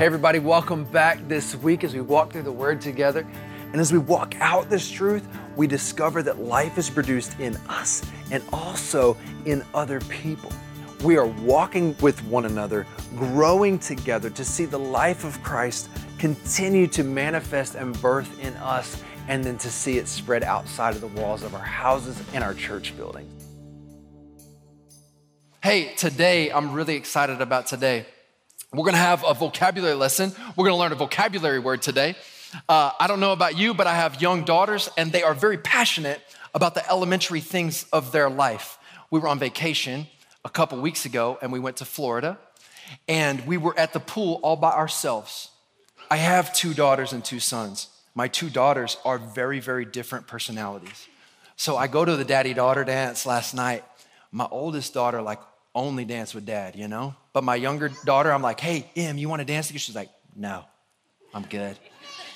Hey everybody, welcome back this week as we walk through the Word together. And as we walk out this truth, we discover that life is produced in us and also in other people. We are walking with one another, growing together to see the life of Christ continue to manifest and birth in us, and then to see it spread outside of the walls of our houses and our church buildings. Hey, today, I'm really excited about today. We're gonna have a vocabulary lesson. We're gonna learn a vocabulary word today. I don't know about you, but I have young daughters, and they are very passionate about the elementary things of their life. We were on vacation a couple weeks ago, and we went to Florida, and we were at the pool all by ourselves. I have two daughters and two sons. My two daughters are very, very different personalities. So I go to the daddy-daughter dance last night. My oldest daughter, only dance with dad, you know? But my younger daughter, I'm like, hey, Em, you wanna dance together? She's like, no, I'm good.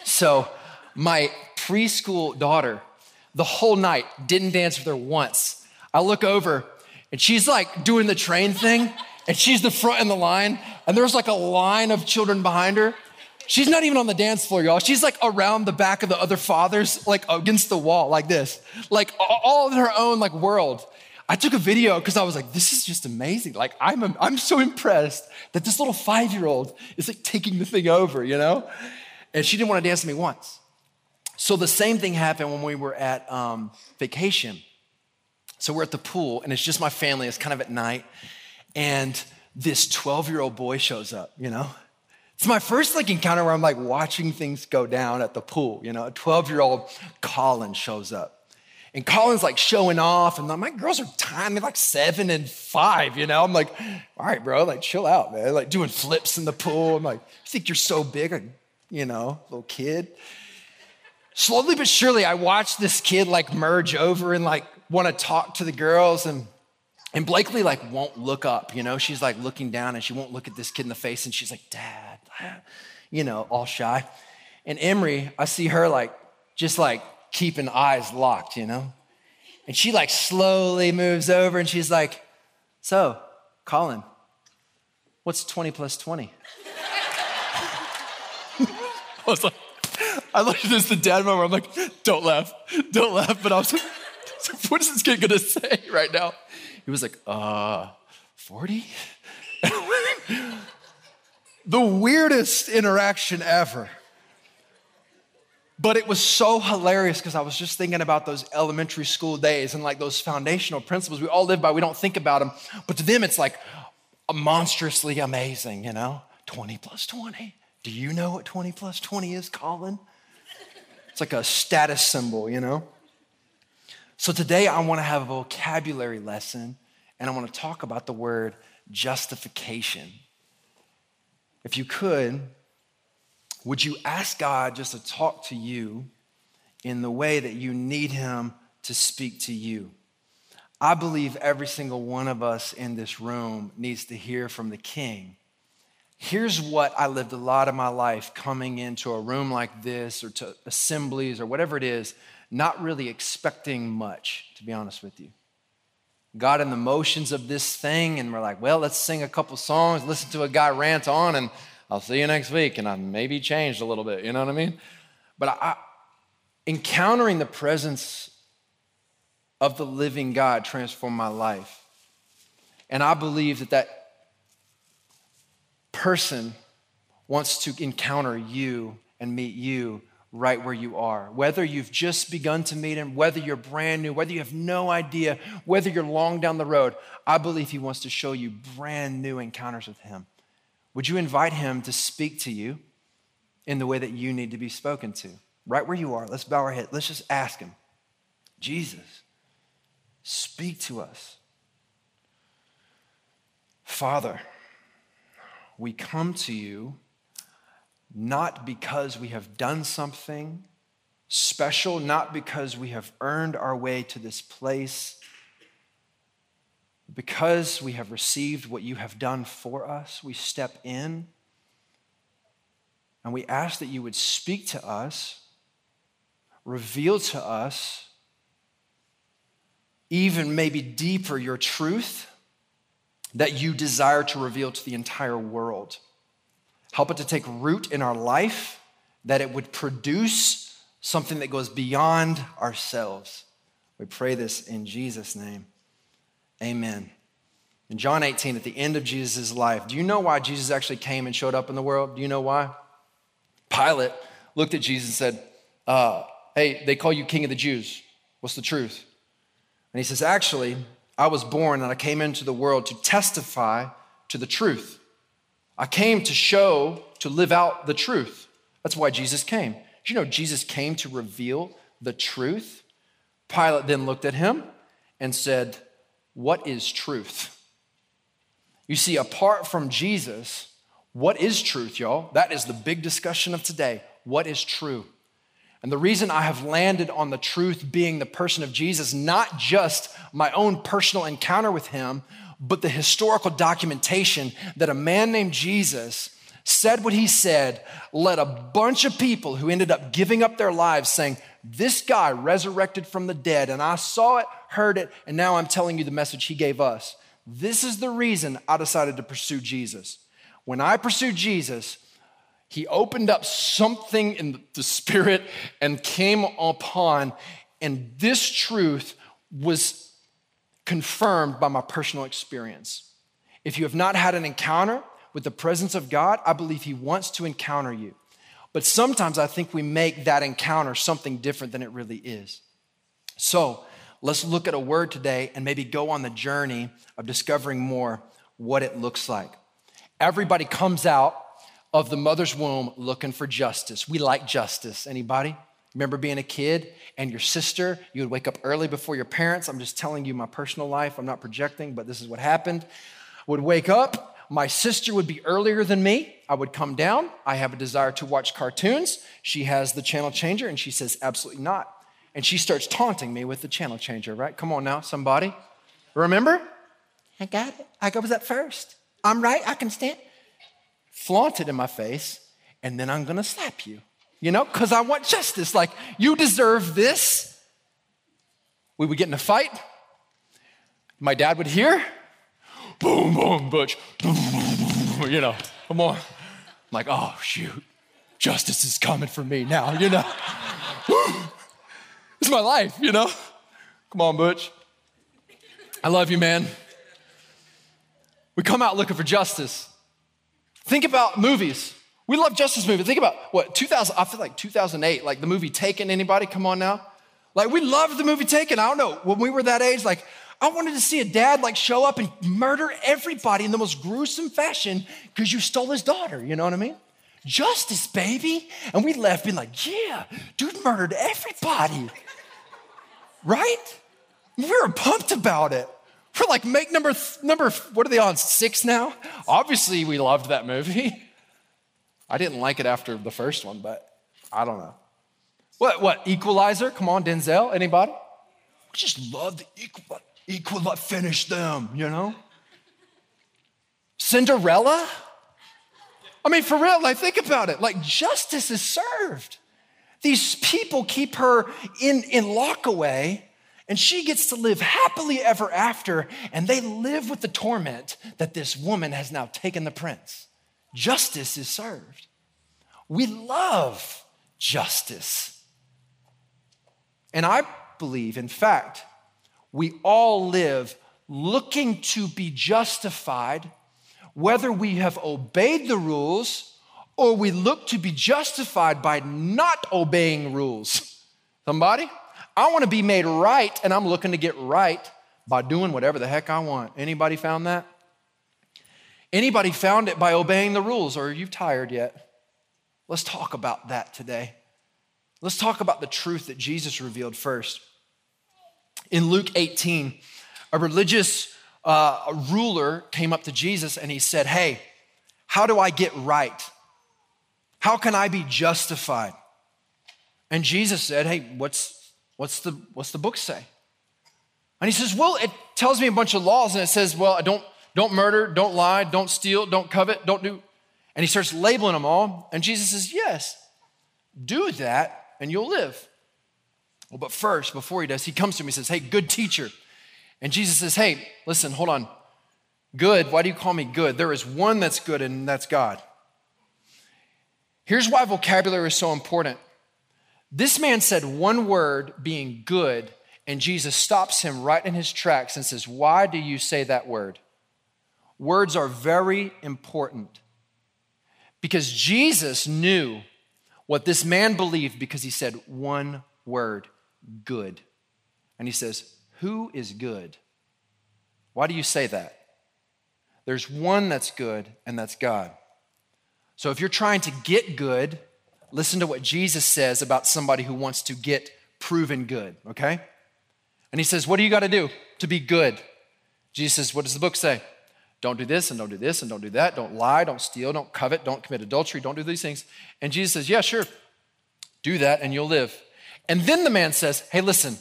So my preschool daughter, the whole night, didn't dance with her once. I look over and she's like doing the train thing, and she's the front in the line, and there's like a line of children behind her. She's not even on the dance floor, y'all. She's like around the back of the other fathers, like against the wall, like this, like all in her own like world. I took a video because I was like, this is just amazing. Like, I'm so impressed that this little 5-year-old is like taking the thing over, you know? And she didn't want to dance with me once. So the same thing happened when we were at vacation. So we're at the pool, and it's just my family. It's kind of at night. And this 12-year-old boy shows up, you know? It's my first like encounter where I'm like watching things go down at the pool, you know? A 12-year-old Colin shows up. And Colin's like showing off, and my girls are tiny, like 7 and 5, you know? I'm like, all right, bro, like chill out, man. Like doing flips in the pool. I'm like, you think you're so big, like, you know, little kid. Slowly but surely, I watched this kid like merge over and like wanna talk to the girls, and Blakely like won't look up, you know? She's like looking down and she won't look at this kid in the face, and she's like, dad, you know, all shy. And Emery, I see her like, just like, keeping eyes locked, you know? And she like slowly moves over and she's like, so, Colin, what's 20 plus 20? I looked at this, the dad moment, I'm like, don't laugh. But I was like, what is this kid gonna say right now? He was like, 40? The weirdest interaction ever. But it was so hilarious because I was just thinking about those elementary school days and like those foundational principles we all live by. We don't think about them, but to them it's like monstrously amazing, you know? 20 plus 20. Do you know what 20 plus 20 is, Colin? It's like a status symbol, you know? So today I want to have a vocabulary lesson, and I want to talk about the word justification. If you could, would you ask God just to talk to you in the way that you need him to speak to you? I believe every single one of us in this room needs to hear from the King. Here's what I lived a lot of my life coming into a room like this or to assemblies or whatever it is, not really expecting much, to be honest with you. Got in the motions of this thing, and we're like, well, let's sing a couple songs, listen to a guy rant on, and I'll see you next week, and I maybe changed a little bit, you know what I mean? But encountering the presence of the living God transformed my life. And I believe that person wants to encounter you and meet you right where you are. Whether you've just begun to meet him, whether you're brand new, whether you have no idea, whether you're long down the road, I believe he wants to show you brand new encounters with him. Would you invite him to speak to you in the way that you need to be spoken to? Right where you are, let's bow our head. Let's just ask him, Jesus, speak to us. Father, we come to you not because we have done something special, not because we have earned our way to this place, because we have received what you have done for us. We step in and we ask that you would speak to us, reveal to us even maybe deeper your truth that you desire to reveal to the entire world. Help it to take root in our life, that it would produce something that goes beyond ourselves. We pray this in Jesus' name. Amen. In John 18, at the end of Jesus' life, do you know why Jesus actually came and showed up in the world? Do you know why? Pilate looked at Jesus and said, hey, they call you King of the Jews. What's the truth? And he says, actually, I was born and I came into the world to testify to the truth. I came to show, to live out the truth. That's why Jesus came. Did you know Jesus came to reveal the truth? Pilate then looked at him and said, what is truth? You see, apart from Jesus, what is truth, y'all? That is the big discussion of today. What is true? And the reason I have landed on the truth being the person of Jesus, not just my own personal encounter with him, but the historical documentation that a man named Jesus said what he said, led a bunch of people who ended up giving up their lives saying, this guy resurrected from the dead, and I saw it, heard it, and now I'm telling you the message he gave us. This is the reason I decided to pursue Jesus. When I pursued Jesus, he opened up something in the spirit and came upon, and this truth was confirmed by my personal experience. If you have not had an encounter with the presence of God, I believe he wants to encounter you. But sometimes I think we make that encounter something different than it really is. So let's look at a word today and maybe go on the journey of discovering more what it looks like. Everybody comes out of the mother's womb looking for justice. We like justice. Anybody? Remember being a kid and your sister, you would wake up early before your parents. I'm just telling you my personal life. I'm not projecting, but this is what happened. Would wake up. My sister would be earlier than me. I would come down. I have a desire to watch cartoons. She has the channel changer and she says, absolutely not. And she starts taunting me with the channel changer, right? Come on now, somebody. Remember? I got it. I was up first. I'm right. I can stand. Flaunt it in my face. And then I'm going to slap you. You know, because I want justice. Like, you deserve this. We would get in a fight. My dad would hear, boom, boom, butch. You know, come on. I'm like, oh, shoot. Justice is coming for me now, you know. It's my life, you know. Come on, butch. I love you, man. We come out looking for justice. Think about movies. We love justice movies. Think about, 2008, like the movie Taken. Anybody? Come on now. Like, we loved the movie Taken. I don't know. When we were that age, like, I wanted to see a dad, like, show up and murder everybody in the most gruesome fashion because you stole his daughter. You know what I mean? Justice, baby. And we left being like, yeah, dude murdered everybody. Right? We were pumped about it. We're like, make what are they on, 6 now? Obviously, we loved that movie. I didn't like it after the first one, but I don't know. What, Equalizer? Come on, Denzel, anybody? We just love the Equalizer, finish them, you know? Cinderella? I mean, for real, like, think about it. Like, justice is served. These people keep her in lockaway, and she gets to live happily ever after, and they live with the torment that this woman has now taken the prince. Justice is served. We love justice. And I believe, in fact, we all live looking to be justified, whether we have obeyed the rules or we look to be justified by not obeying rules. Somebody? I want to be made right, and I'm looking to get right by doing whatever the heck I want. Anybody found that? Anybody found it by obeying the rules, or are you tired yet? Let's talk about that today. Let's talk about the truth that Jesus revealed first. In Luke 18, a religious ruler came up to Jesus and he said, hey, how do I get right? How can I be justified? And Jesus said, hey, what's the book say? And he says, well, it tells me a bunch of laws, and it says, well, Don't murder, don't lie, don't steal, don't covet, don't do. And he starts labeling them all. And Jesus says, yes, do that and you'll live. Well, but first, before he does, he comes to him, he says, hey, good teacher. And Jesus says, hey, listen, hold on. Good, why do you call me good? There is one that's good, and that's God. Here's why vocabulary is so important. This man said one word, being good, and Jesus stops him right in his tracks and says, why do you say that word? Words are very important because Jesus knew what this man believed because he said one word, good. And he says, who is good? Why do you say that? There's one that's good, and that's God. So if you're trying to get good, listen to what Jesus says about somebody who wants to get proven good, okay? And he says, what do you got to do to be good? Jesus says, what does the book say? Don't do this, and don't do this, and don't do that. Don't lie, don't steal, don't covet, don't commit adultery, don't do these things. And Jesus says, yeah, sure, do that, and you'll live. And then the man says, hey, listen,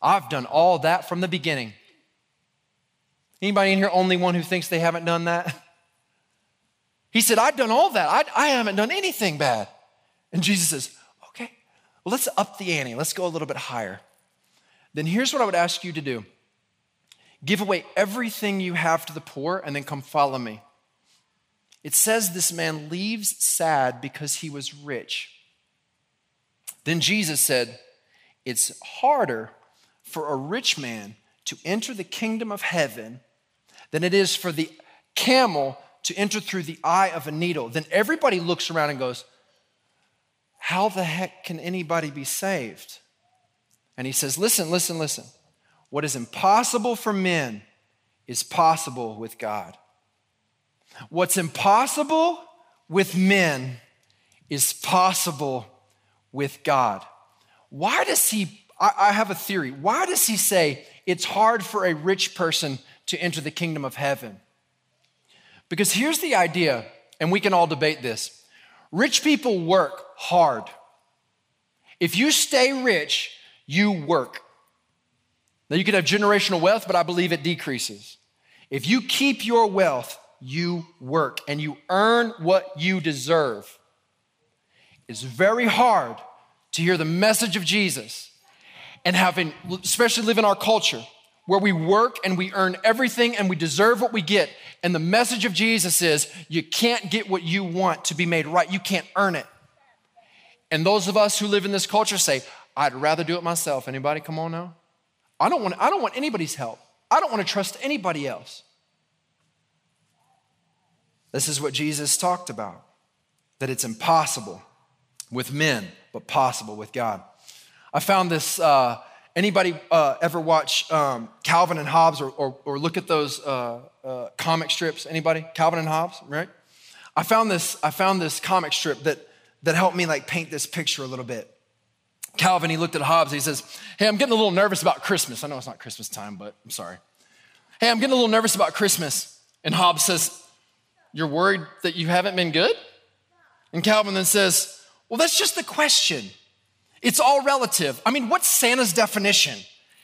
I've done all that from the beginning. Anybody in here only one who thinks they haven't done that? He said, I've done all that. I haven't done anything bad. And Jesus says, okay, well, let's up the ante. Let's go a little bit higher. Then here's what I would ask you to do. Give away everything you have to the poor and then come follow me. It says this man leaves sad because he was rich. Then Jesus said, it's harder for a rich man to enter the kingdom of heaven than it is for the camel to enter through the eye of a needle. Then everybody looks around and goes, how the heck can anybody be saved? And he says, listen. What is impossible for men is possible with God. What's impossible with men is possible with God. Why does he, I have a theory. Why does he say it's hard for a rich person to enter the kingdom of heaven? Because here's the idea, and we can all debate this. Rich people work hard. If you stay rich, you work. Now, you could have generational wealth, but I believe it decreases. If you keep your wealth, you work, and you earn what you deserve. It's very hard to hear the message of Jesus and especially live in our culture, where we work and we earn everything and we deserve what we get. And the message of Jesus is you can't get what you want to be made right. You can't earn it. And those of us who live in this culture say, I'd rather do it myself. Anybody? Come on now. I don't want anybody's help. I don't want to trust anybody else. This is what Jesus talked about, that it's impossible with men, but possible with God. I found this... Anybody ever watch Calvin and Hobbes or look at those comic strips? Anybody? Calvin and Hobbes, right? I found this comic strip that helped me like paint this picture a little bit. Calvin, he looked at Hobbes. He says, hey, I'm getting a little nervous about Christmas. I know it's not Christmas time, but I'm sorry. Hey, I'm getting a little nervous about Christmas. And Hobbes says, you're worried that you haven't been good? And Calvin then says, well, that's just the question. It's all relative. I mean, what's Santa's definition?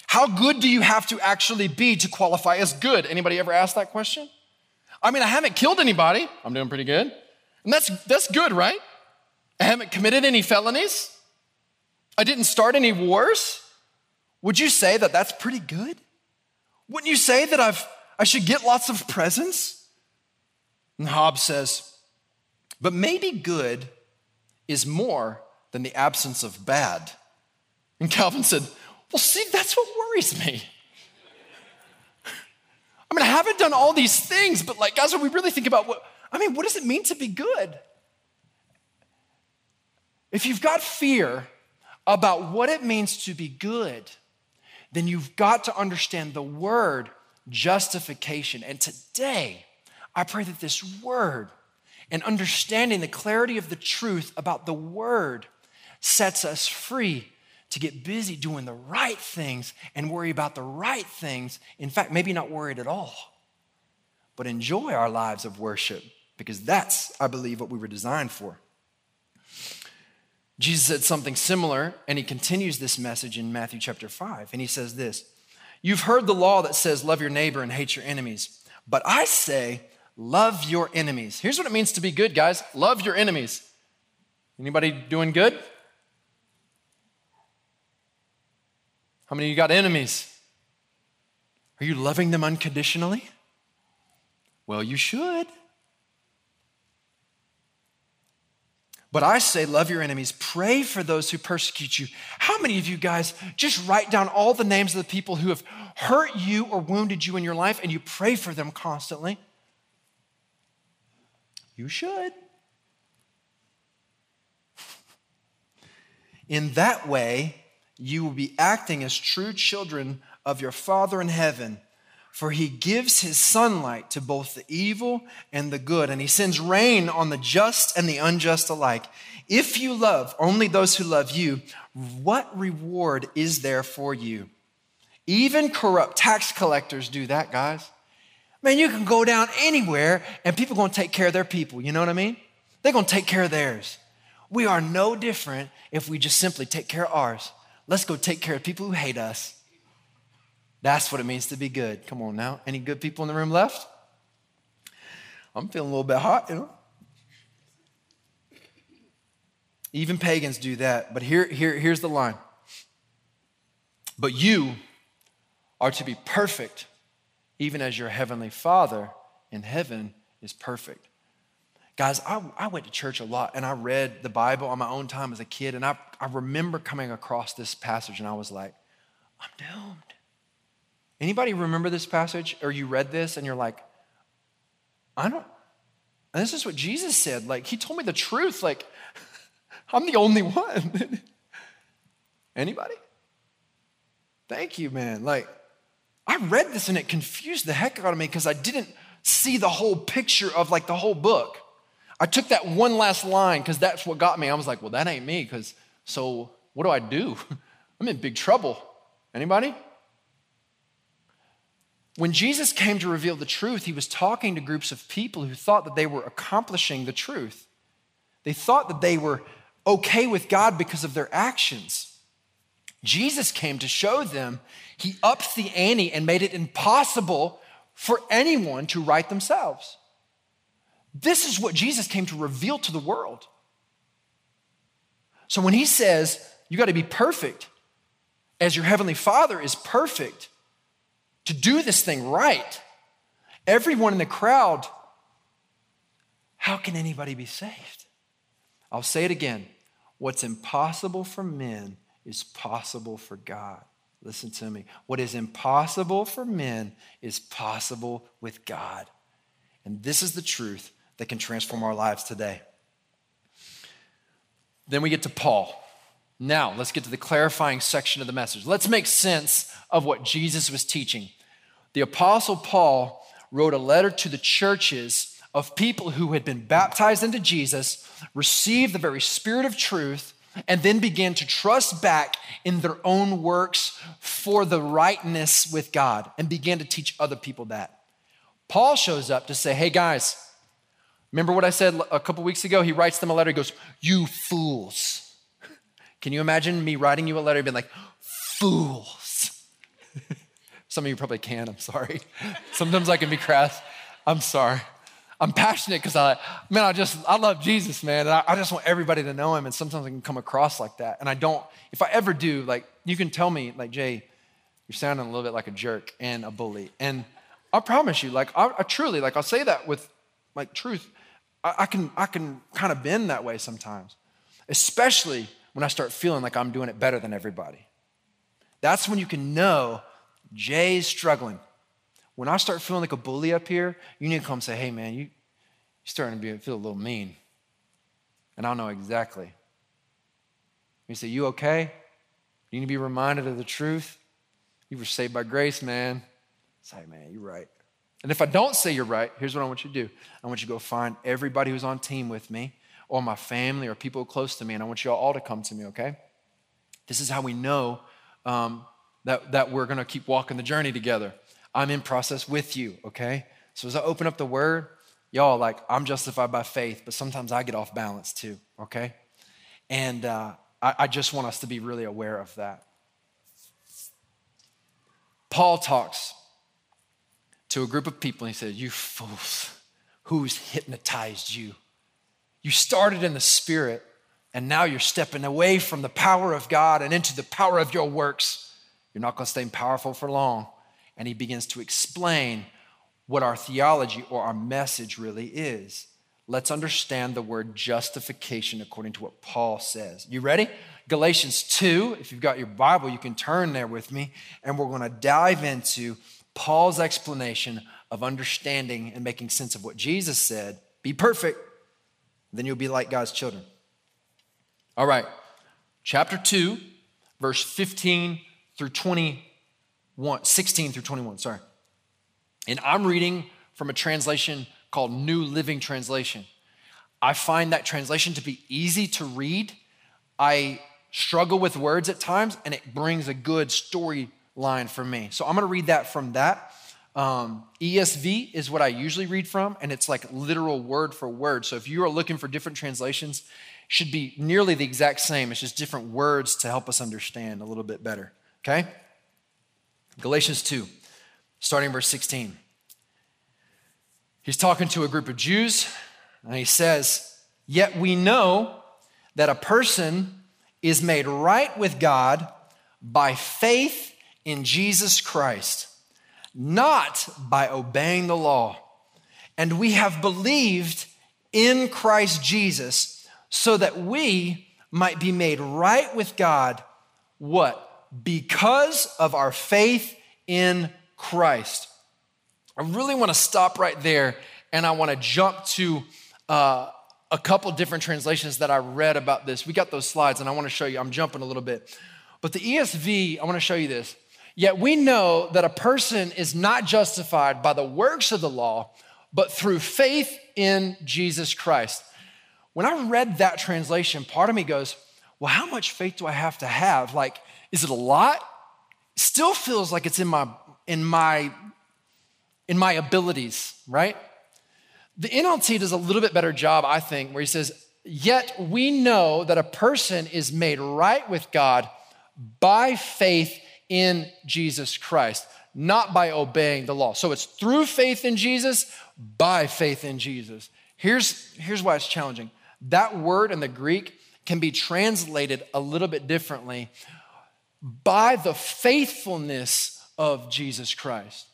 How good do you have to actually be to qualify as good? Anybody ever asked that question? I mean, I haven't killed anybody. I'm doing pretty good. And that's good, right? I haven't committed any felonies. I didn't start any wars. Would you say that that's pretty good? Wouldn't you say that I should get lots of presents? And Hobbes says, but maybe good is more than the absence of bad. And Calvin said, well, see, that's what worries me. I mean, I haven't done all these things, but like, guys, when we really think about what does it mean to be good? If you've got fear about what it means to be good, then you've got to understand the word justification. And today, I pray that this word and understanding the clarity of the truth about the word sets us free to get busy doing the right things and worry about the right things. In fact, maybe not worried at all, but enjoy our lives of worship, because that's, I believe, what we were designed for. Jesus said something similar, and he continues this message in Matthew chapter 5, and he says this, you've heard the law that says love your neighbor and hate your enemies, but I say love your enemies. Here's what it means to be good, guys. Love your enemies. Anybody doing good? How many of you got enemies? Are you loving them unconditionally? Well, you should. But I say, love your enemies, pray for those who persecute you. How many of you guys just write down all the names of the people who have hurt you or wounded you in your life and you pray for them constantly? You should. In that way, you will be acting as true children of your Father in heaven, for he gives his sunlight to both the evil and the good, and he sends rain on the just and the unjust alike. If you love only those who love you, what reward is there for you? Even corrupt tax collectors do that, guys. Man, you can go down anywhere and people are going to take care of their people. You know what I mean? They're going to take care of theirs. We are no different if we just simply take care of ours. Let's go take care of people who hate us. That's what it means to be good. Come on now. Any good people in the room left? I'm feeling a little bit hot, you know. Even pagans do that. But here's the line. But you are to be perfect, even as your heavenly Father in heaven is perfect. Guys, I went to church a lot, and I read the Bible on my own time as a kid, and I remember coming across this passage, and I was like, I'm doomed. Anybody remember this passage, or you read this and you're like, and this is what Jesus said. Like, he told me the truth. Like, I'm the only one. Anybody? Thank you, man. Like, I read this and it confused the heck out of me because I didn't see the whole picture of like the whole book. I took that one last line because that's what got me. I was like, well, that ain't me. Because so what do I do? I'm in big trouble. Anybody? When Jesus came to reveal the truth, he was talking to groups of people who thought that they were accomplishing the truth. They thought that they were okay with God because of their actions. Jesus came to show them he upped the ante and made it impossible for anyone to right themselves. This is what Jesus came to reveal to the world. So when he says, you got to be perfect as your heavenly Father is perfect, to do this thing right, everyone in the crowd, how can anybody be saved? I'll say it again. What's impossible for men is possible for God. Listen to me. What is impossible for men is possible with God. And this is the truth that can transform our lives today. Then we get to Paul. Now, let's get to the clarifying section of the message. Let's make sense of what Jesus was teaching. The Apostle Paul wrote a letter to the churches of people who had been baptized into Jesus, received the very Spirit of truth, and then began to trust back in their own works for the rightness with God and began to teach other people that. Paul shows up to say, hey guys, remember what I said a couple weeks ago? He writes them a letter, he goes, you fools. Can you imagine me writing you a letter and being like, fools? Some of you probably can, I'm sorry. Sometimes I can be crass. I'm sorry. I'm passionate because I love Jesus, man. And I just want everybody to know him. And sometimes I can come across like that. And if I ever do, like, you can tell me, like, Jay, you're sounding a little bit like a jerk and a bully. And I promise you, like, I truly, like, I'll say that with, like, truth. I can kind of bend that way sometimes, especially when I start feeling like I'm doing it better than everybody. That's when you can know Jay's struggling. When I start feeling like a bully up here, you need to come say, hey man, you're starting to feel a little mean. And I'll know exactly. You say, you okay? You need to be reminded of the truth. You were saved by grace, man. Say, like, man, you're right. And if I don't say you're right, here's what I want you to do. I want you to go find everybody who's on team with me, or my family, or people close to me, and I want you all to come to me, okay? This is how we know that we're gonna keep walking the journey together. I'm in process with you, okay? So as I open up the word, y'all, like, I'm justified by faith, but sometimes I get off balance too, okay? And I just want us to be really aware of that. Paul talks to a group of people, and he says, you fools, who's hypnotized you? You started in the Spirit, and now you're stepping away from the power of God and into the power of your works. You're not going to stay powerful for long. And he begins to explain what our theology or our message really is. let's understand the word justification according to what Paul says. You ready? Galatians 2, if you've got your Bible, you can turn there with me, and we're going to dive into Paul's explanation of understanding and making sense of what Jesus said. Be perfect, then you'll be like God's children. All right, chapter 2, verse 15 through 21, 16 through 21, sorry. And I'm reading from a translation called New Living Translation. I find that translation to be easy to read. I struggle with words at times, and it brings a good storyline for me. So I'm going to read that from that. ESV is what I usually read from, and it's like literal word for word. So if you are looking for different translations, it should be nearly the exact same. It's just different words to help us understand a little bit better, okay? Galatians 2, starting verse 16. He's talking to a group of Jews, and he says, "Yet we know that a person is made right with God by faith in Jesus Christ, not by obeying the law. And we have believed in Christ Jesus so that we might be made right with God," what? "Because of our faith in Christ." I really want to stop right there, and I want to jump to a couple different translations that I read about this. We got those slides, and I want to show you. I'm jumping a little bit. But the ESV, I want to show you this. "Yet we know that a person is not justified by the works of the law, but through faith in Jesus Christ." When I read that translation, part of me goes, well, how much faith do I have to have? Like, is it a lot? Still feels like it's in my abilities, right? The NLT does a little bit better job, I think, where he says, "Yet we know that a person is made right with God by faith in Jesus Christ, not by obeying the law." So it's through faith in Jesus, by faith in Jesus. Here's why it's challenging. That word in the Greek can be translated a little bit differently. By the faithfulness of Jesus Christ.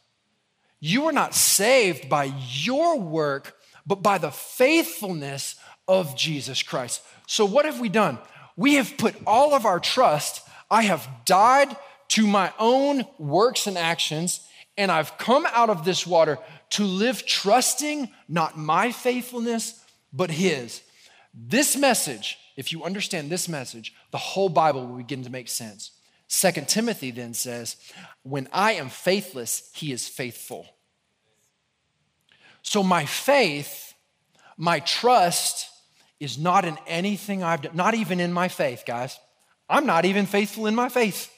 You were not saved by your work, but by the faithfulness of Jesus Christ. So what have we done? We have put all of our trust. I have died to my own works and actions, and I've come out of this water to live trusting not my faithfulness, but His. This message, if you understand this message, the whole Bible will begin to make sense. 2 Timothy then says, "When I am faithless, He is faithful." So my faith, my trust is not in anything I've done, not even in my faith, guys. I'm not even faithful in my faith.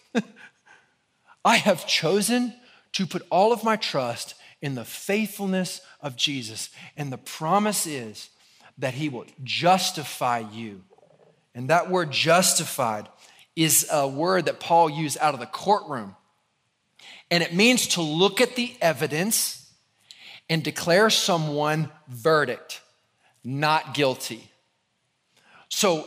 I have chosen to put all of my trust in the faithfulness of Jesus. And the promise is that He will justify you. And that word justified is a word that Paul used out of the courtroom. And it means to look at the evidence and declare someone verdict, not guilty. So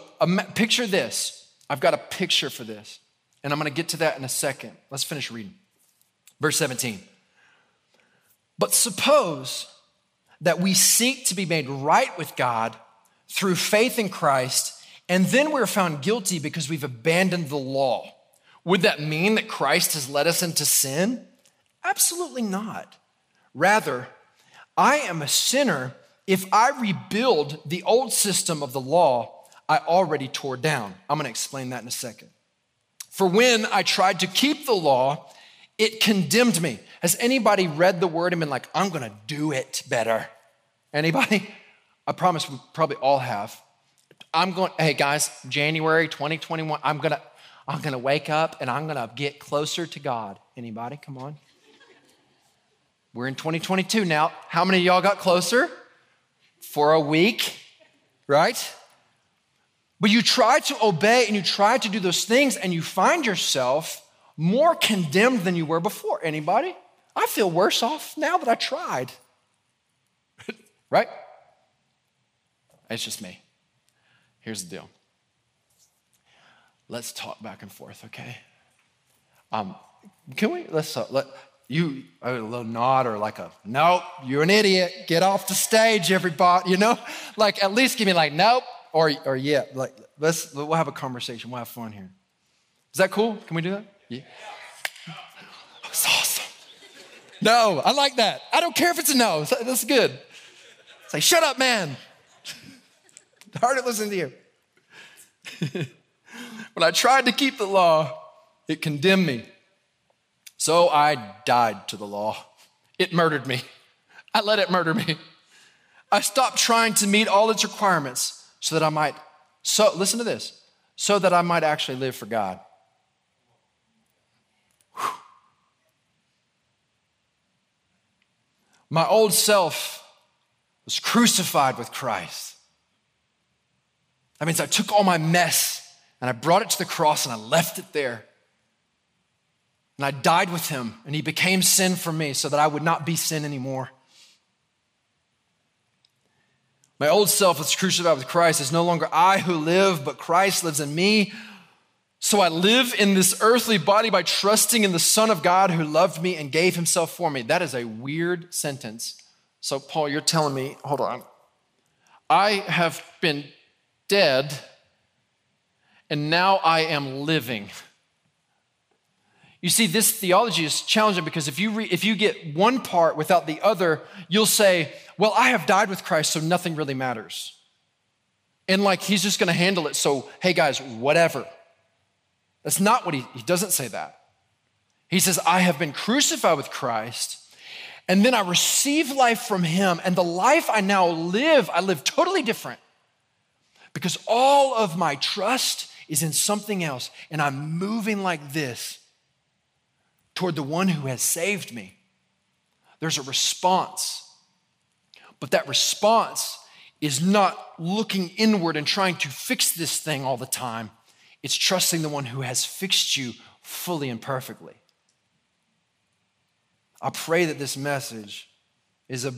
picture this. I've got a picture for this. And I'm going to get to that in a second. Let's finish reading. Verse 17. "But suppose that we seek to be made right with God through faith in Christ, and then we're found guilty because we've abandoned the law. Would that mean that Christ has led us into sin? Absolutely not. Rather, I am a sinner if I rebuild the old system of the law I already tore down." I'm going to explain that in a second. "For when I tried to keep the law, it condemned me." Has anybody read the word and been like, "I'm going to do it better"? Anybody? I promise we probably all have. Hey guys, January 2021, I'm gonna wake up and I'm gonna get closer to God. Anybody? Come on. We're in 2022 now. How many of y'all got closer? For a week, right? But you try to obey and you try to do those things and you find yourself more condemned than you were before. Anybody? I feel worse off now that I tried. Right? It's just me. Here's the deal. Let's talk back and forth, okay? Can we? Let's talk. you a little nod or like a, nope, you're an idiot. Get off the stage, everybody, you know? Like at least give me like, nope, or yeah. Like we'll have a conversation. We'll have fun here. Is that cool? Can we do that? Yeah. That's awesome. No, I like that. I don't care if it's a no. That's good. Say, like, shut up, man. Hard to listen to you. When I tried to keep the law, it condemned me. So I died to the law. It murdered me. I let it murder me. I stopped trying to meet all its requirements so that I might, listen to this, so that I might actually live for God. Whew. My old self was crucified with Christ. That means I took all my mess and I brought it to the cross and I left it there. And I died with him and he became sin for me so that I would not be sin anymore. My old self was crucified with Christ. It's no longer I who live, but Christ lives in me. So I live in this earthly body by trusting in the Son of God who loved me and gave himself for me. That is a weird sentence. So Paul, you're telling me, hold on. I have been dead, and now I am living. You see, this theology is challenging because if you get one part without the other, you'll say, well, I have died with Christ, so nothing really matters. And like, he's just going to handle it, so, hey guys, whatever. That's not what he doesn't say that. He says, I have been crucified with Christ, and then I receive life from him, and the life I now live, I live totally different. Because all of my trust is in something else, and I'm moving like this toward the one who has saved me. There's a response, but that response is not looking inward and trying to fix this thing all the time. It's trusting the one who has fixed you fully and perfectly. I pray that this message is a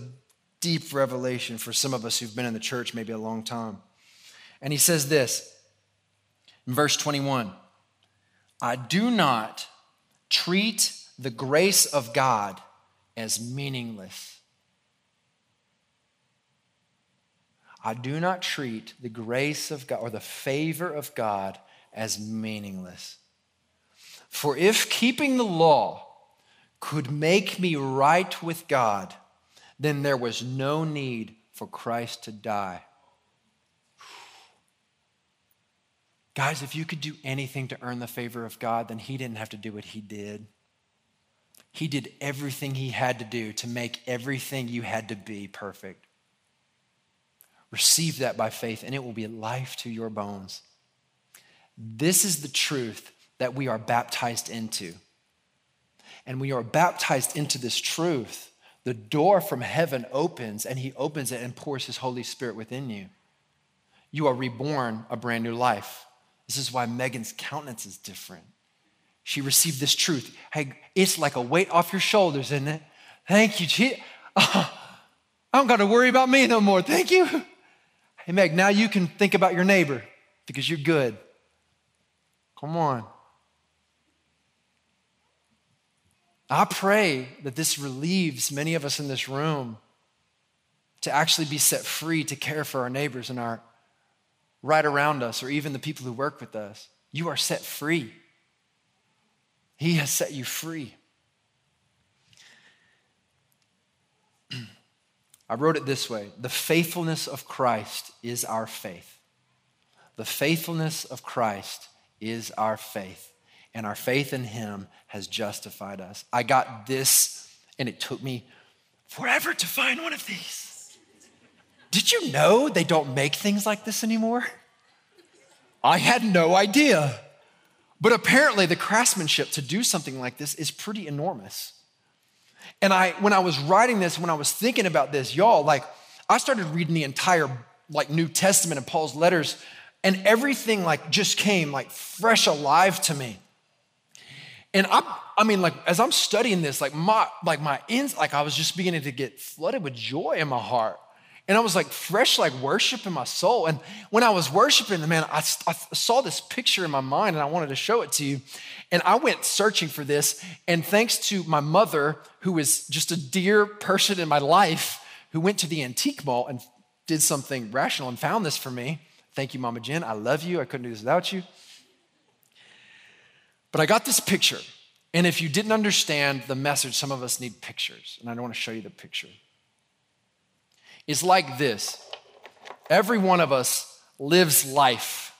deep revelation for some of us who've been in the church maybe a long time. And he says this in verse 21, I do not treat the grace of God as meaningless. I do not treat the grace of God or the favor of God as meaningless. For if keeping the law could make me right with God, then there was no need for Christ to die. Guys, if you could do anything to earn the favor of God, then he didn't have to do what he did. He did everything he had to do to make everything you had to be perfect. Receive that by faith, and it will be life to your bones. This is the truth that we are baptized into. And we are baptized into this truth. The door from heaven opens, and he opens it and pours his Holy Spirit within you. You are reborn a brand new life. This is why Megan's countenance is different. She received this truth. Hey, it's like a weight off your shoulders, isn't it? Thank you. I don't got to worry about me no more. Thank you. Hey, Meg, now you can think about your neighbor because you're good. Come on. I pray that this relieves many of us in this room to actually be set free to care for our neighbors and our right around us, or even the people who work with us. You are set free. He has set you free. I wrote it this way. The faithfulness of Christ is our faith. The faithfulness of Christ is our faith, and our faith in him has justified us. I got this, and it took me forever to find one of these. Did you know they don't make things like this anymore? I had no idea. But apparently the craftsmanship to do something like this is pretty enormous. And when I was thinking about this, y'all, like I started reading the entire like New Testament and Paul's letters, and everything like just came like fresh alive to me. And as I'm studying this, I was just beginning to get flooded with joy in my heart. And I was like fresh, like worship in my soul. And when I was worshiping, man, I saw this picture in my mind and I wanted to show it to you. And I went searching for this. And thanks to my mother, who is just a dear person in my life, who went to the antique mall and did something rational and found this for me. Thank you, Mama Jen. I love you. I couldn't do this without you. But I got this picture. And if you didn't understand the message, some of us need pictures. And I don't want to show you the picture. It's like this. Every one of us lives life.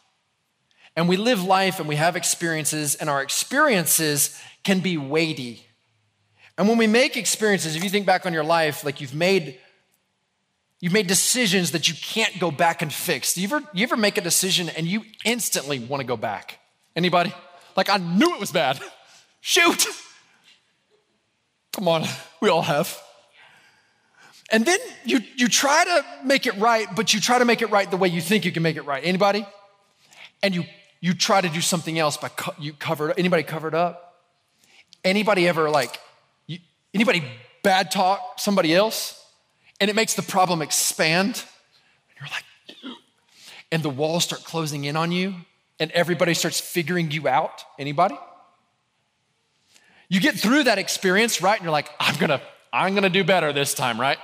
And we live life and we have experiences, and our experiences can be weighty. And when we make experiences, if you think back on your life, like you've made decisions that you can't go back and fix. You ever make a decision and you instantly want to go back? Anybody? Like, I knew it was bad. Shoot. Come on, we all have. And then you try to make it right, but you try to make it right the way you think you can make it right. Anybody? And you try to do something else by cover it up? Anybody ever anybody bad talk somebody else? And it makes the problem expand. And you're like, and the walls start closing in on you and everybody starts figuring you out. Anybody? You get through that experience, right? And you're like, I'm gonna do better this time, right?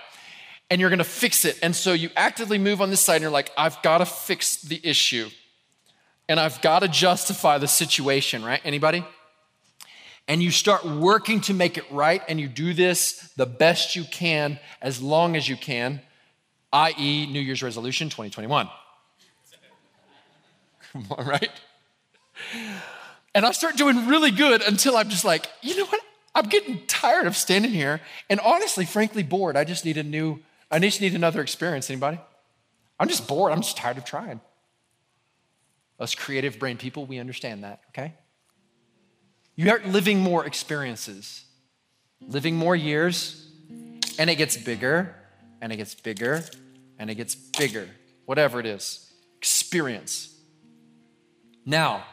And you're gonna fix it. And so you actively move on this side and you're like, I've gotta fix the issue. And I've gotta justify the situation, right? Anybody? And you start working to make it right, and you do this the best you can, as long as you can, i.e. New Year's resolution 2021. Come on, right? And I start doing really good until I'm just like, you know what? I'm getting tired of standing here and honestly, frankly, bored. I just need another experience. Anybody? I'm just bored. I'm just tired of trying. Us creative brain people, we understand that, okay? You are living more experiences, living more years, and it gets bigger, and it gets bigger, and it gets bigger, whatever it is, experience. Now,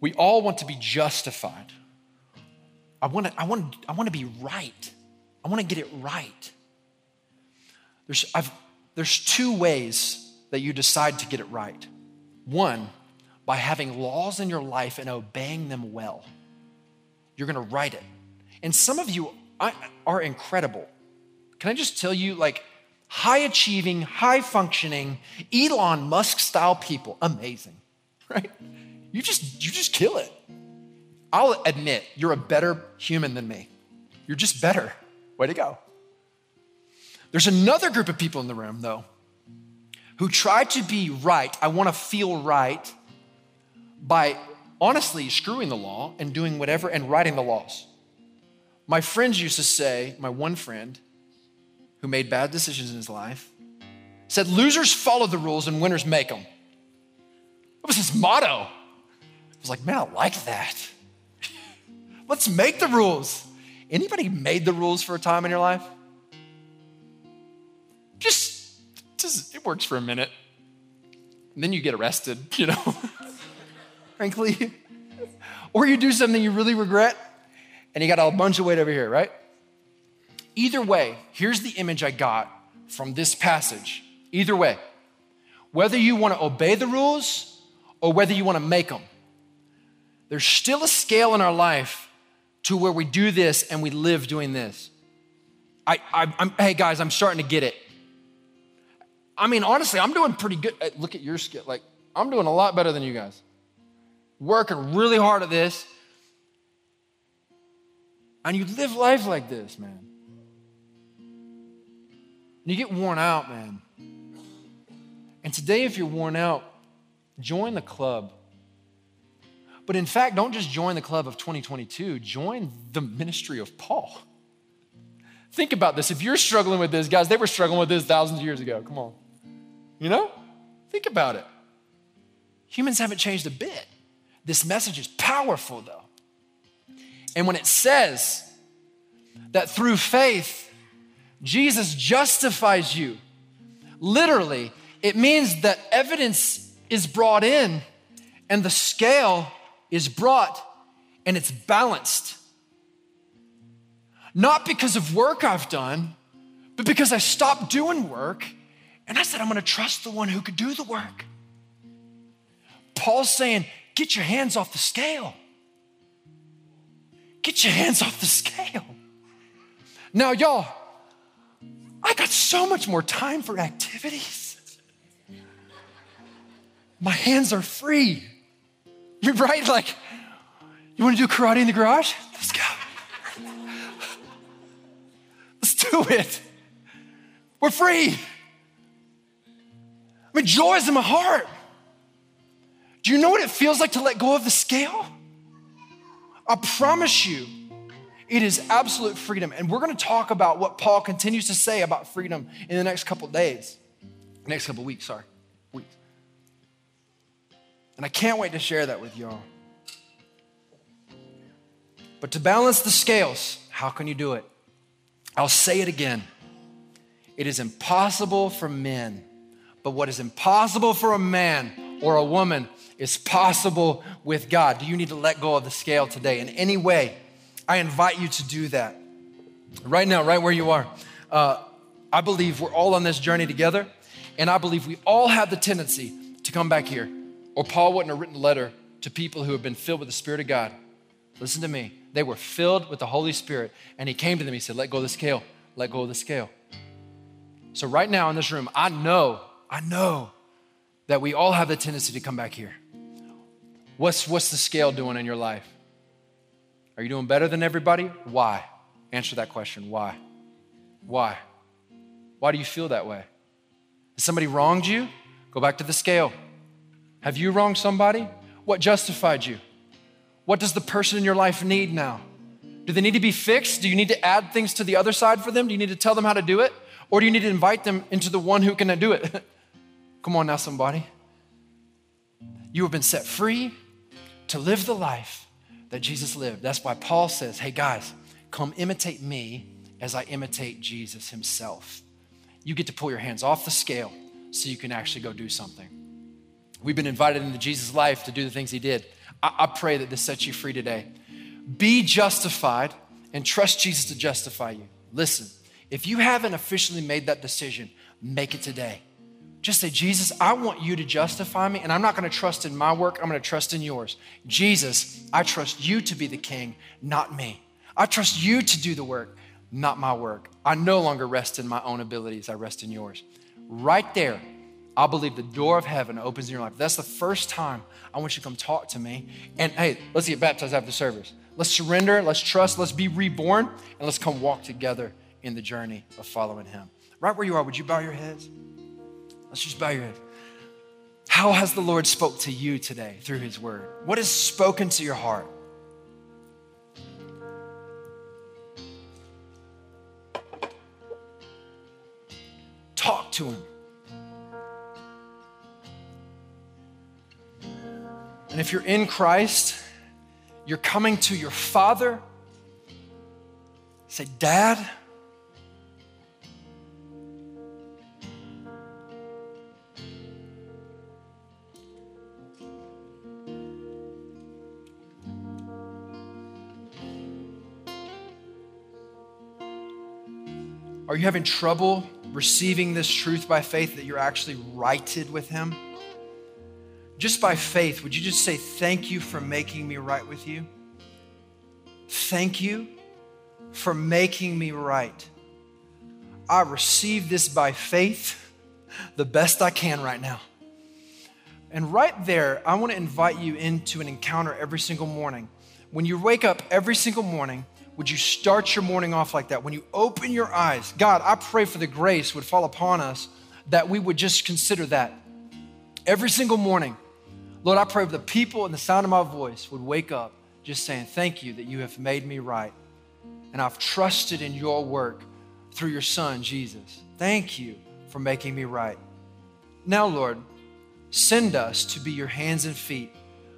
we all want to be justified. I want to be right. I want to get it right. There's two ways that you decide to get it right. One, by having laws in your life and obeying them well. You're going to write it. And some of you are incredible. Can I just tell you, high achieving, high functioning, Elon Musk style people, amazing, right? You just kill it. I'll admit, you're a better human than me. You're just better. Way to go. There's another group of people in the room, though, who try to be right. I want to feel right by honestly screwing the law and doing whatever and writing the laws. My friends used to say, my one friend who made bad decisions in his life said, losers follow the rules and winners make them. That was his motto. I was like, man, I like that. Let's make the rules. Anybody made the rules for a time in your life? Just it works for a minute. And then you get arrested, frankly. Or you do something you really regret and you got a bunch of weight over here, right? Either way, here's the image I got from this passage. Either way, whether you want to obey the rules or whether you want to make them, there's still a scale in our life to where we do this and we live doing this. Hey guys, I'm starting to get it. I mean, honestly, I'm doing pretty good. Look at your skill. I'm doing a lot better than you guys. Working really hard at this. And you live life like this, man. And you get worn out, man. And today, if you're worn out, join the club. But in fact, don't just join the club of 2022, join the ministry of Paul. Think about this. If you're struggling with this, guys, they were struggling with this thousands of years ago. Come on. Think about it. Humans haven't changed a bit. This message is powerful, though. And when it says that through faith, Jesus justifies you, literally, it means that evidence is brought in and the scale is brought and it's balanced. Not because of work I've done, But because I stopped doing work and I said, I'm gonna trust the one who could do the work. Paul's saying, get your hands off the scale. Get your hands off the scale. Now, y'all, I got so much more time for activities. My hands are free. You're right, like, you wanna do karate in the garage? Let's go. Let's do it. We're free. I mean, joy is in my heart. Do you know what it feels like to let go of the scale? I promise you, it is absolute freedom. And we're gonna talk about what Paul continues to say about freedom in the next couple days. Next couple weeks, sorry. Weeks. And I can't wait to share that with y'all. But to balance the scales, how can you do it? I'll say it again. It is impossible for men, but what is impossible for a man or a woman is possible with God. Do you need to let go of the scale today in any way? I invite you to do that. Right now, right where you are. I believe we're all on this journey together, and I believe we all have the tendency to come back here, or Paul wouldn't have written a letter to people who have been filled with the Spirit of God. Listen to me. They were filled with the Holy Spirit, and he came to them, he said, let go of the scale, let go of the scale. So right now in this room, I know that we all have the tendency to come back here. What's the scale doing in your life? Are you doing better than everybody? Why? Answer that question, why? Why? Why do you feel that way? Has somebody wronged you? Go back to the scale. Have you wronged somebody? What justified you? What does the person in your life need now? Do they need to be fixed? Do you need to add things to the other side for them? Do you need to tell them how to do it? Or do you need to invite them into the one who can do it? Come on now, somebody. You have been set free to live the life that Jesus lived. That's why Paul says, hey guys, come imitate me as I imitate Jesus himself. You get to pull your hands off the scale so you can actually go do something. We've been invited into Jesus' life to do the things he did. I pray that this sets you free today. Be justified and trust Jesus to justify you. Listen, if you haven't officially made that decision, make it today. Just say, Jesus, I want you to justify me, and I'm not gonna trust in my work, I'm gonna trust in yours. Jesus, I trust you to be the king, not me. I trust you to do the work, not my work. I no longer rest in my own abilities, I rest in yours. Right there, I believe the door of heaven opens in your life. That's the first time I want you to come talk to me. And hey, let's get baptized after service. Let's surrender, let's trust, let's be reborn, and let's come walk together in the journey of following him. Right where you are, would you bow your heads? Let's just bow your head. How has the Lord spoke to you today through his word? What has spoken to your heart? Talk to him. And if you're in Christ, you're coming to your Father. Say, Dad, are you having trouble receiving this truth by faith that you're actually righted with him? Just by faith, would you just say, thank you for making me right with you? Thank you for making me right. I receive this by faith the best I can right now. And right there, I wanna invite you into an encounter every single morning. When you wake up every single morning, would you start your morning off like that? When you open your eyes, God, I pray for the grace would fall upon us that we would just consider that. Every single morning, Lord, I pray the people in the sound of my voice would wake up just saying, thank you that you have made me right. And I've trusted in your work through your son, Jesus. Thank you for making me right. Now, Lord, send us to be your hands and feet.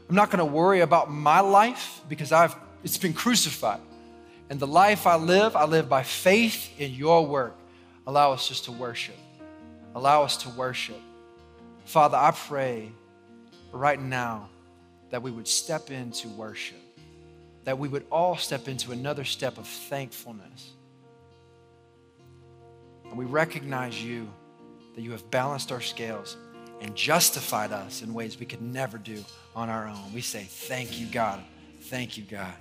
I'm not gonna worry about my life because it's been crucified. And the life I live by faith in your work. Allow us just to worship. Allow us to worship. Father, I pray right now that we would step into worship, that we would all step into another step of thankfulness. And we recognize you, that you have balanced our scales and justified us in ways we could never do on our own. We say, thank you, God. Thank you, God.